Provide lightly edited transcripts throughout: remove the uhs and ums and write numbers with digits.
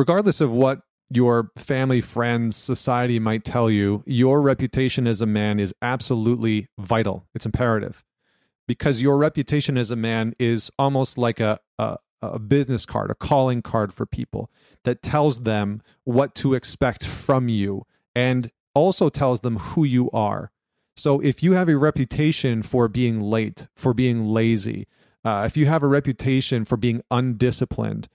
regardless of what your family, friends, society might tell you, your reputation as a man is absolutely vital. It's imperative, because your reputation as a man is almost like a business card, a calling card for people that tells them what to expect from you and also tells them who you are. So if you have a reputation for being late, for being lazy, if you have a reputation for being undisciplined,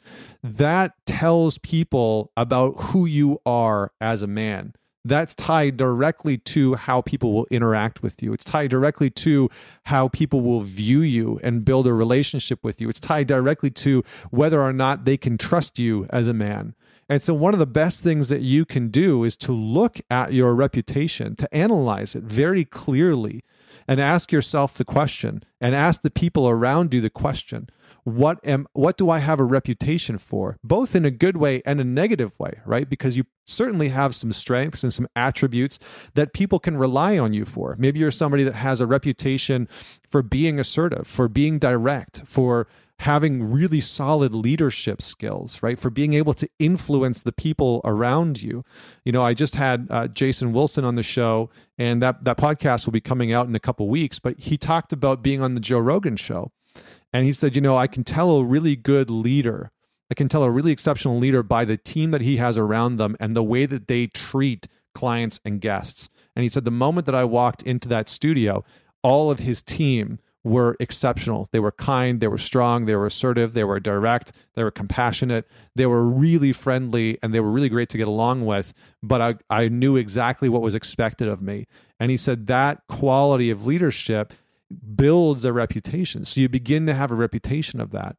that tells people about who you are as a man. That's tied directly to how people will interact with you. It's tied directly to how people will view you and build a relationship with you. It's tied directly to whether or not they can trust you as a man. And so one of the best things that you can do is to look at your reputation, to analyze it very clearly, and ask yourself the question, and ask the people around you the question, what do I have a reputation for? Both in a good way and a negative way, right? Because you certainly have some strengths and some attributes that people can rely on you for. Maybe you're somebody that has a reputation for being assertive, for being direct, for having really solid leadership skills, right? For being able to influence the people around you. You know, I just had Jason Wilson on the show, and that podcast will be coming out in a couple of weeks, but he talked about being on the Joe Rogan show. And he said, you know, I can tell a really good leader, I can tell a really exceptional leader by the team that he has around them and the way that they treat clients and guests. And he said, the moment that I walked into that studio, all of his team were exceptional. They were kind, they were strong, they were assertive, they were direct, they were compassionate, they were really friendly, and they were really great to get along with, but I knew exactly what was expected of me. And he said that quality of leadership builds a reputation. So you begin to have a reputation of that.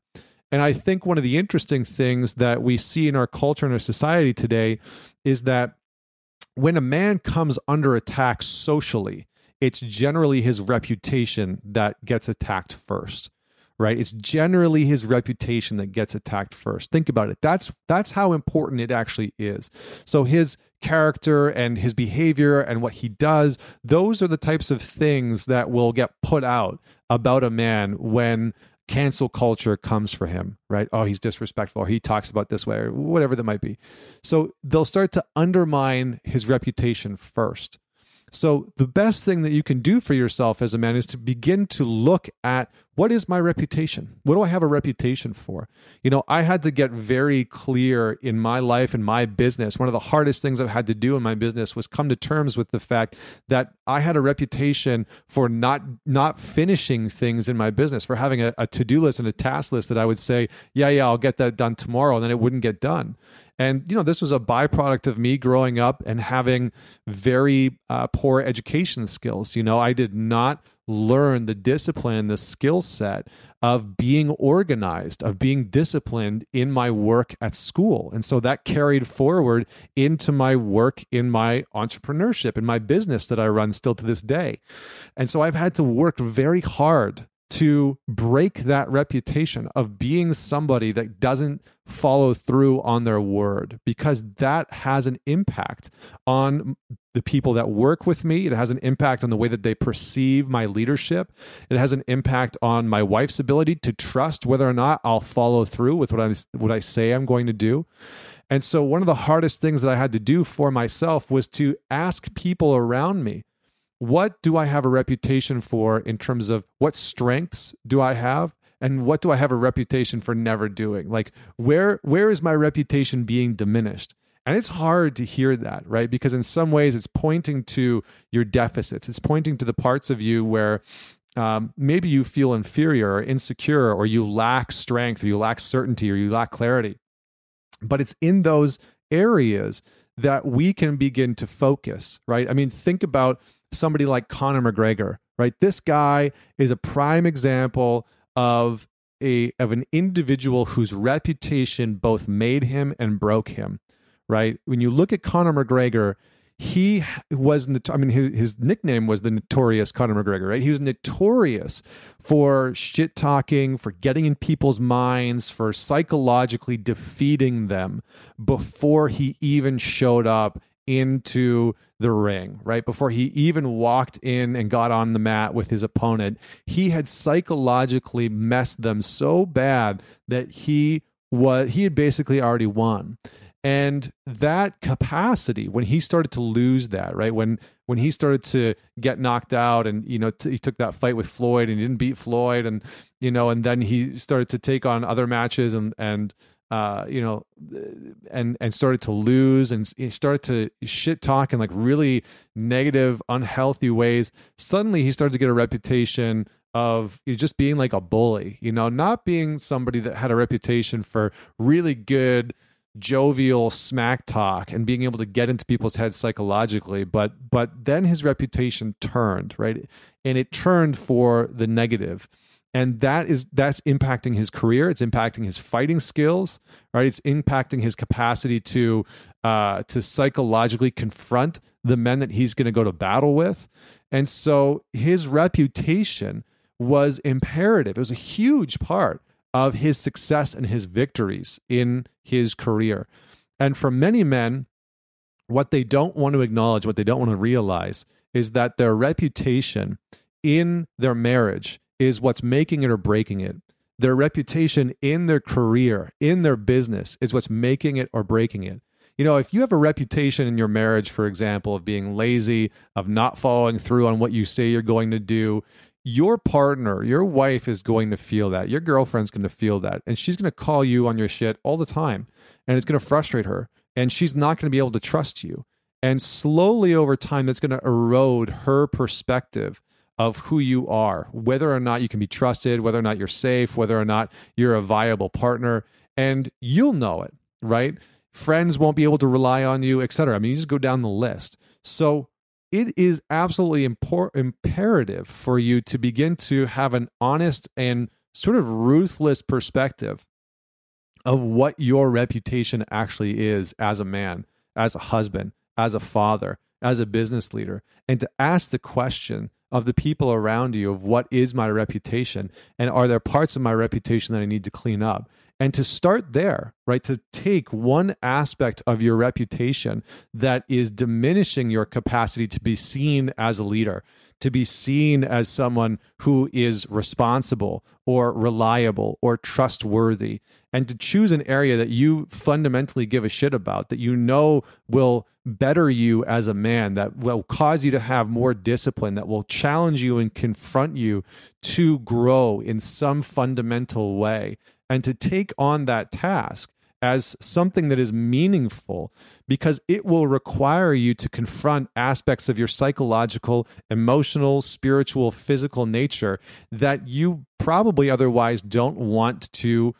And I think one of the interesting things that we see in our culture and our society today is that when a man comes under attack socially, it's generally his reputation that gets attacked first, right? It's generally his reputation that gets attacked first. Think about it. That's how important it actually is. So his character and his behavior and what he does, those are the types of things that will get put out about a man when cancel culture comes for him, right? Oh, he's disrespectful, or he talks about this way, or whatever that might be. So they'll start to undermine his reputation first. So the best thing that you can do for yourself as a man is to begin to look at, what is my reputation? What do I have a reputation for? You know, I had to get very clear in my life and my business. One of the hardest things I've had to do in my business was come to terms with the fact that I had a reputation for not finishing things in my business, for having a to-do list and a task list that I would say, yeah, I'll get that done tomorrow, and then it wouldn't get done. And, you know, this was a byproduct of me growing up and having very poor education skills. You know, I did not learn the discipline, the skill set of being organized, of being disciplined in my work at school. And so that carried forward into my work in my entrepreneurship, in my business that I run still to this day. And so I've had to work very hard to break that reputation of being somebody that doesn't follow through on their word, because that has an impact on the people that work with me. It has an impact on the way that they perceive my leadership. It has an impact on my wife's ability to trust whether or not I'll follow through with what I say I'm going to do. And so one of the hardest things that I had to do for myself was to ask people around me, what do I have a reputation for in terms of what strengths do I have, and what do I have a reputation for never doing? Like, where is my reputation being diminished? And it's hard to hear that, right? Because in some ways it's pointing to your deficits. It's pointing to the parts of you where maybe you feel inferior or insecure, or you lack strength, or you lack certainty, or you lack clarity. But it's in those areas that we can begin to focus, right? I mean, think about somebody like Conor McGregor, right? This guy is a prime example of an individual whose reputation both made him and broke him, right? When you look at Conor McGregor, he was, his nickname was the Notorious Conor McGregor, right? He was notorious for shit talking, for getting in people's minds, for psychologically defeating them before he even showed up into the ring, right? Before he even walked in and got on the mat with his opponent, he had psychologically messed them so bad that he had basically already won. And that capacity, when he started to lose that, right? When he started to get knocked out and, you know, he took that fight with Floyd and he didn't beat Floyd, and, you know, and then he started to take on other matches and started to lose, and he started to shit talk in like really negative, unhealthy ways. Suddenly he started to get a reputation of just being like a bully, you know, not being somebody that had a reputation for really good, jovial smack talk and being able to get into people's heads psychologically. But then his reputation turned, right? And it turned for the negative. And that's impacting his career. It's impacting his fighting skills, right? It's impacting his capacity to psychologically confront the men that he's going to go to battle with. And so his reputation was imperative. It was a huge part of his success and his victories in his career. And for many men, what they don't want to acknowledge, what they don't want to realize, is that their reputation in their marriage is what's making it or breaking it. Their reputation in their career, in their business, is what's making it or breaking it. You know, if you have a reputation in your marriage, for example, of being lazy, of not following through on what you say you're going to do, your partner, your wife, is going to feel that. Your girlfriend's going to feel that. And she's going to call you on your shit all the time. And it's going to frustrate her. And she's not going to be able to trust you. And slowly over time, that's going to erode her perspective of who you are, whether or not you can be trusted, whether or not you're safe, whether or not you're a viable partner. And you'll know it, right? Friends won't be able to rely on you, et cetera. I mean, you just go down the list. So it is absolutely imperative for you to begin to have an honest and sort of ruthless perspective of what your reputation actually is as a man, as a husband, as a father, as a business leader, and to ask the question of the people around you of what is my reputation, and are there parts of my reputation that I need to clean up? And to start there, right? To take one aspect of your reputation that is diminishing your capacity to be seen as a leader, to be seen as someone who is responsible or reliable or trustworthy, and to choose an area that you fundamentally give a shit about, that you know will better you as a man, that will cause you to have more discipline, that will challenge you and confront you to grow in some fundamental way, and to take on that task as something that is meaningful, because it will require you to confront aspects of your psychological, emotional, spiritual, physical nature that you probably otherwise don't want to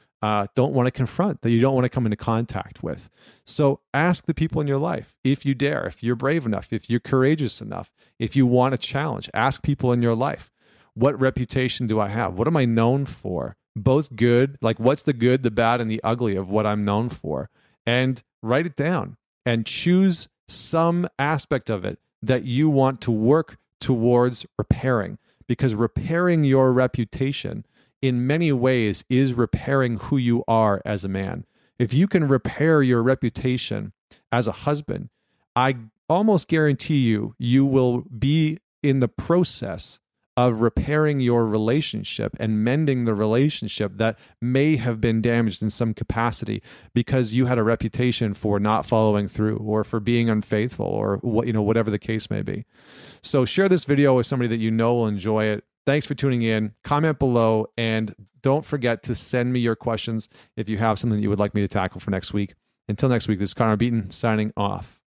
confront, that you don't want to come into contact with. So ask the people in your life, if you dare, if you're brave enough, if you're courageous enough, if you want a challenge, ask people in your life, what reputation do I have? What am I known for? Both good, like what's the good, the bad, and the ugly of what I'm known for? And write it down and choose some aspect of it that you want to work towards repairing, because repairing your reputation in many ways is repairing who you are as a man. If you can repair your reputation as a husband, I almost guarantee you will be in the process of repairing your relationship and mending the relationship that may have been damaged in some capacity because you had a reputation for not following through or for being unfaithful or whatever the case may be. So share this video with somebody that you know will enjoy it. Thanks for tuning in. Comment below, and don't forget to send me your questions if you have something that you would like me to tackle for next week. Until next week, this is Connor Beaton signing off.